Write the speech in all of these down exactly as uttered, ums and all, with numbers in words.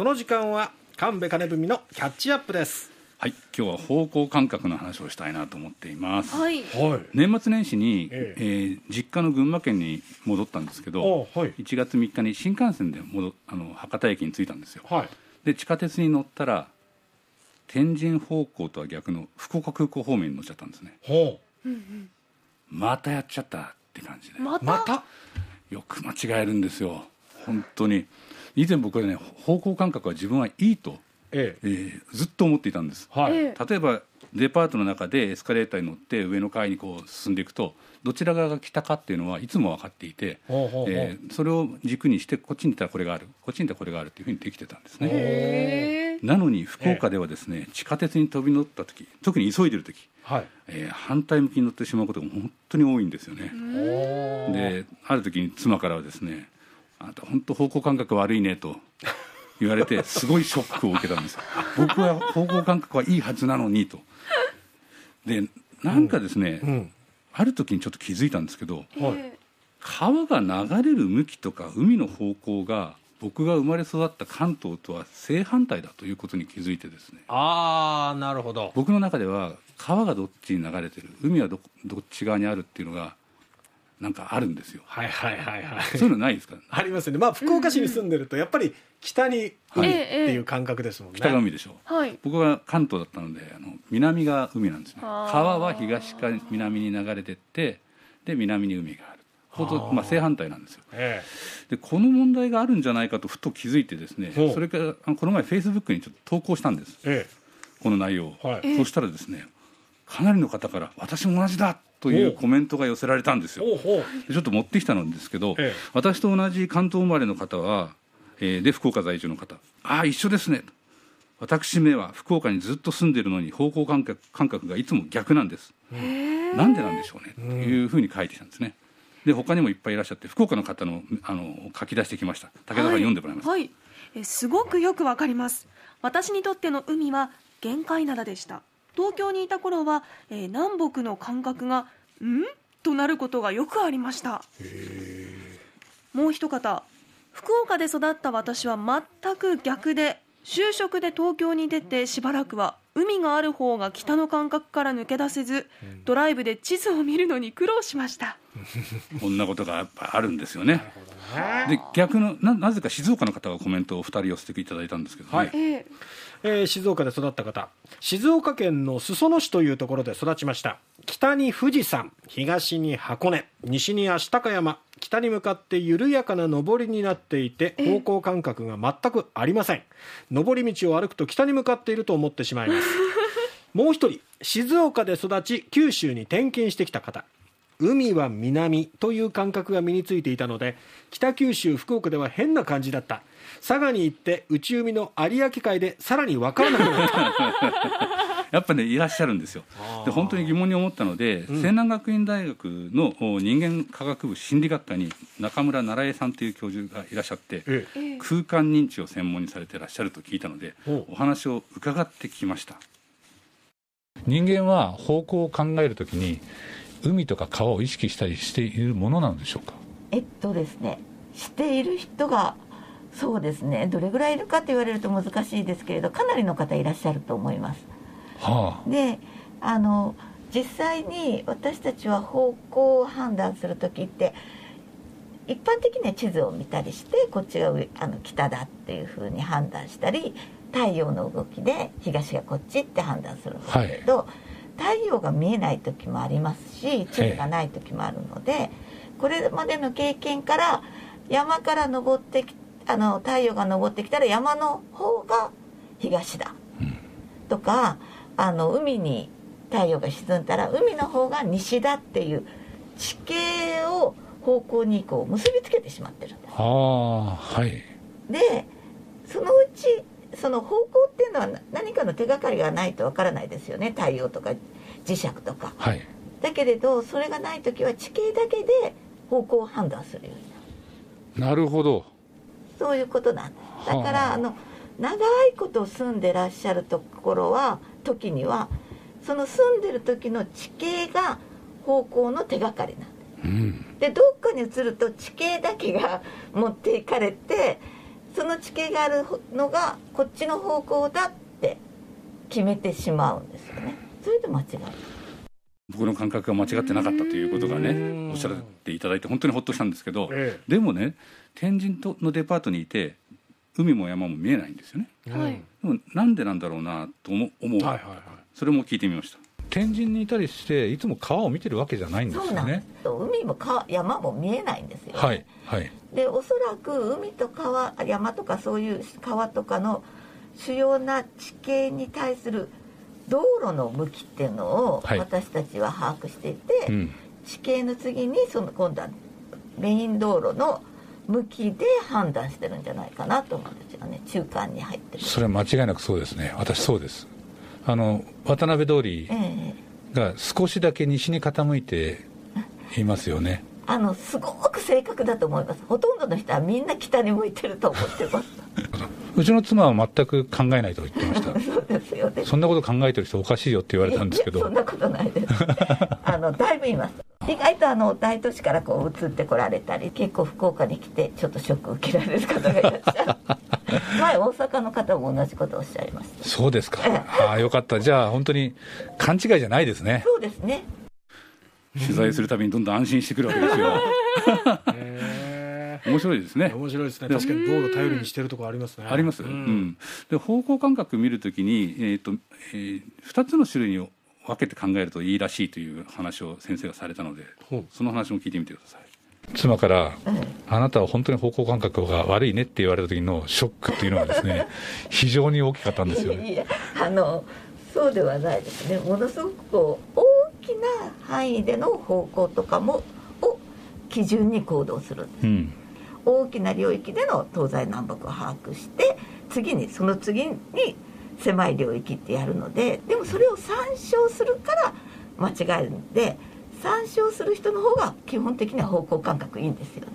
この時間は神戸金文のキャッチアップです。はい、今日は方向感覚の話をしたいなと思っています、はい、年末年始に、えええー、実家の群馬県に戻ったんですけど、はい、いちがつみっかに新幹線で戻あの博多駅に着いたんですよ、はい、で地下鉄に乗ったら天神方向とは逆の福岡空港方面に乗っちゃったんですね。ほう、うんうん、またやっちゃったって感じで、また、またよく間違えるんですよ本当に。以前僕はね、方向感覚は自分はいいと、えええー、ずっと思っていたんです、はい、例えばデパートの中でエスカレーターに乗って上の階にこう進んでいくとどちら側が北かっていうのはいつも分かっていて、ほうほうほう、えー、それを軸にしてこっちに行ったらこれがある、こっちに行ったらこれがあるっていうふうにできてたんですね。へー。なのに福岡ではですね、地下鉄に飛び乗った時、特に急いでる時、はい、えー、反対向きに乗ってしまうことが本当に多いんですよね。である時に妻からはですね、あなた本当方向感覚悪いねと言われてすごいショックを受けたんですよ。僕は方向感覚はいいはずなのにと。でなんかですね、うんうん、ある時にちょっと気づいたんですけど、はい、川が流れる向きとか海の方向が僕が生まれ育った関東とは正反対だということに気づいてですね、あー、なるほど。僕の中では川がどっちに流れてる、海は ど, どっち側にあるっていうのがなんかあるんですよ。はいはいはいはい。そういうのないですか、ね。ありますよね。まあ福岡市に住んでるとやっぱり北に海っていう感覚ですもんね。北が海でしょ。はい。僕は関東だったので、あの南が海なんですね。川は東から南に流れてって、で南に海がある。ほとまあ正反対なんですよ。ええ。でこの問題があるんじゃないかとふと気づいてですね。それからこの前フェイスブックにちょっと投稿したんです。ええ、この内容を。はい。そしたらですね、かなりの方から私も同じだ。というコメントが寄せられたんですよ。ちょっと持ってきたんですけど、ええ、私と同じ関東生まれの方は、えー、で福岡在住の方、ああ一緒ですね。私めは福岡にずっと住んでるのに方向感覚、感覚がいつも逆なんです。なんでなんでしょうねというふうに書いてきたんですね。で他にもいっぱいいらっしゃって福岡の方の、あの書き出してきました。武田さん読んでもらいます。はいはい、えすごくよくわかります。私にとっての海は玄界灘でした。東京にいた頃は、えー、南北の感覚がんとなることがよくありました。へー。もう一方、福岡で育った私は全く逆で、就職で東京に出てしばらくは海がある方が北の感覚から抜け出せず、ドライブで地図を見るのに苦労しましたこんなことがやっぱあるんですよね。で逆の な, なぜか静岡の方がコメントをふたり寄せていただいたんですけどね、はい、えーえー、静岡で育った方、静岡県の裾野市というところで育ちました。北に富士山、東に箱根、西に足高山、北に向かって緩やかな上りになっていて方向感覚が全くありません。上り道を歩くと北に向かっていると思ってしまいますもう一人、静岡で育ち九州に転勤してきた方、海は南という感覚が身についていたので北九州福岡では変な感じだった。佐賀に行って内海の有明海でさらに分からなくなったやっぱねいらっしゃるんですよ。で本当に疑問に思ったので、うん、西南学院大学の人間科学部心理学科に中村奈良江さんという教授がいらっしゃって、ええ、空間認知を専門にされていらっしゃると聞いたので お, お話を伺ってきました。人間は方向を考えるときに海とか川を意識したりしているものなんでしょうか。えっとですね、している人がそうですね、どれぐらいいるかと言われると難しいですけれど、かなりの方いらっしゃると思います。はあ、で、あの実際に私たちは方向を判断するときって一般的には地図を見たりしてこっちがあの北だっていうふうに判断したり、太陽の動きで東がこっちって判断するんですけど、はい、太陽が見えない時もありますし地図がない時もあるので、これまでの経験から山から登ってきあの太陽が昇ってきたら山の方が東だとか、あの海に太陽が沈んだら海の方が西だっていう地形を方向にこう結びつけてしまってるんです。ああ、はい。でそのうちその方向っていうのは何かの手がかりがないとわからないですよね。太陽とか磁石とか、はい、だけれどそれがないときは地形だけで方向を判断するようになる。なるほど、そういうことなんです。だからあの長いこと住んでらっしゃるところは時にはその住んでる時の地形が方向の手がかりなんです、うん、でどっかに移ると地形だけが持っていかれてその地形があるのがこっちの方向だって決めてしまうんですよね。それで間違いない。僕の感覚が間違ってなかったということがね、おっしゃっていただいて本当にほっとしたんですけど、ええ、でもね、天神のデパートにいて海も山も見えないんですよね、はい、でもなんでなんだろうなと思う、はいはいはい、それも聞いてみました。天神にいたりしていつも川を見てるわけじゃないんですよね。そうなんです。海も川山も見えないんですよね、はいはい、でおそらく海と川山とかそういう川とかの主要な地形に対する道路の向きっていうのを私たちは把握していて、はいうん、地形の次にその今度はメイン道路の向きで判断してるんじゃないかなと思うんですよね。中間に入ってる。それは間違いなくそうですね。私そうです。あの渡辺通りが少しだけ西に傾いていますよね。あのすごく正確だと思います。ほとんどの人はみんな北に向いてると思ってますうちの妻は全く考えないと言ってましたそうですよね。そんなこと考えてる人おかしいよって言われたんですけど、そんなことないですあのだいぶいます。意外とあの大都市からこう移ってこられたり、結構福岡に来てちょっとショック受けられる方がいらっしゃる前大阪の方も同じことをおっしゃいました。そうですかああよかった。じゃあ本当に勘違いじゃないですね。そうですね。取材するたびにどんどん安心してくるわけですよ面白いですね。面白いですね。確かに道路頼りにしてるところありますね。あります、うんうん、で方向感覚見るときに、えーとえー、ふたつの種類に分けて考えるといいらしいという話を先生がされたので、その話も聞いてみてください。妻から、うん、あなたは本当に方向感覚が悪いねって言われた時のショックっていうのはですね非常に大きかったんですよね。いやあのそうではないですね。ものすごくこう大きな範囲での方向とかもを基準に行動するんです、うん、大きな領域での東西南北を把握して、次にその次に狭い領域ってやるので、でもそれを参照するから間違えるんで、参照する人の方が基本的には方向感覚いいんですよね。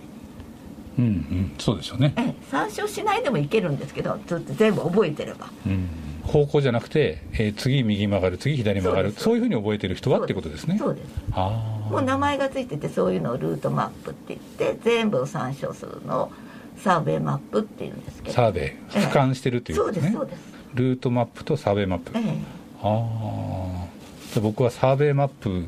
うんうん、そうですよね。え参照しないでもいけるんですけど、ずっと全部覚えてれば、うん、方向じゃなくて、えー、次右曲がる、次左曲がる、そう、そういうふうに覚えてる人はってことですね。そうです。あもう名前がついてて、そういうのをルートマップって言って全部を参照するのをサーベイマップっていうんですけど、サーベイ俯瞰してるということですね。そうですそうです。ルートマップとサーベイマップ、ええ、ああ僕はサーベイマップ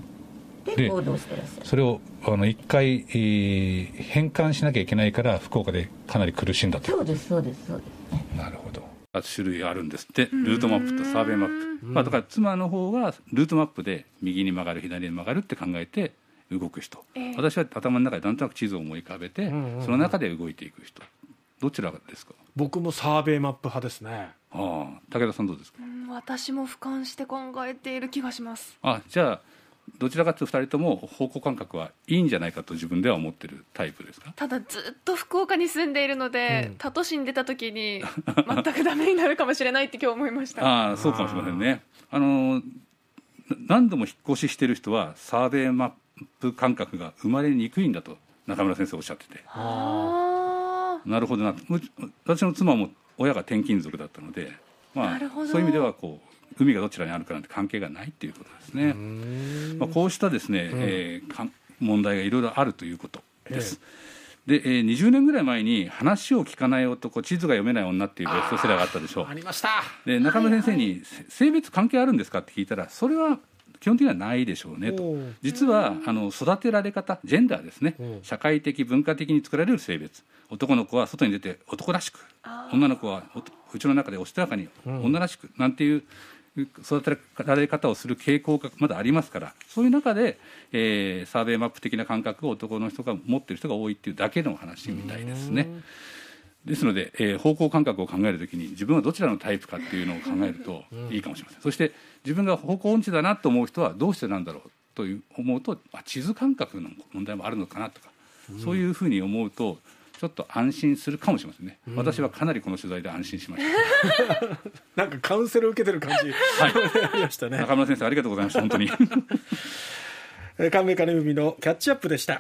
で行動してらっしゃる。それをあの一回、えー、変換しなきゃいけないから福岡でかなり苦しんだと。そうですそうですそうです。なるほど。種類あるんですって、ルートマップとサーベイマップ、まあ、だから妻の方がルートマップで右に曲がる左に曲がるって考えて動く人、ええ、私は頭の中でなんとなく地図を思い浮かべて、うんうんうん、その中で動いていく人、どちらですか？僕もサーベイマップ派ですね。ああ、武田さんどうですか？うん、私も俯瞰して考えている気がします。あ、じゃあどちらかというとふたりとも方向感覚はいいんじゃないかと自分では思ってるタイプですか？ただずっと福岡に住んでいるので、うん、他都市に出た時に全くダメになるかもしれないって今日思いましたああ、そうかもしれませんね。あの何度も引っ越ししてる人はサーベイマップ感覚が生まれにくいんだと中村先生おっしゃってて、ああなるほどな。私の妻も親が転勤族だったので、まあ、そういう意味ではこう海がどちらにあるかなんて関係がないということですね。まあ、こうしたですね、うんえー、問題がいろいろあるということです、えー、で、えー、にじゅうねんぐらい前に話を聞かない男地図が読めない女っていうベストセラーがあったでしょう。 あ, ありました。で中村先生に、はいはい、性別関係あるんですかって聞いたら、それは基本的にはないでしょうねと。実はあの育てられ方、ジェンダーですね、社会的文化的に作られる性別、男の子は外に出て男らしく、女の子はうちの中でおしとやかに女らしくなんていう育てられ方をする傾向がまだありますから、そういう中で、えー、サーベイマップ的な感覚を男の人が持っている人が多いっていうだけの話みたいですね。ですので、えー、方向感覚を考えるときに自分はどちらのタイプかっていうのを考えるといいかもしれません、うん、そして自分が方向音痴だなと思う人はどうしてなんだろうという思うと、あ地図感覚の問題もあるのかなとか、うん、そういうふうに思うとちょっと安心するかもしれませんね、うん、私はかなりこの取材で安心しました、うん、なんかカウンセル受けてる感じありましたね。中村先生ありがとうございました本当に。神戸金海のキャッチアップでした。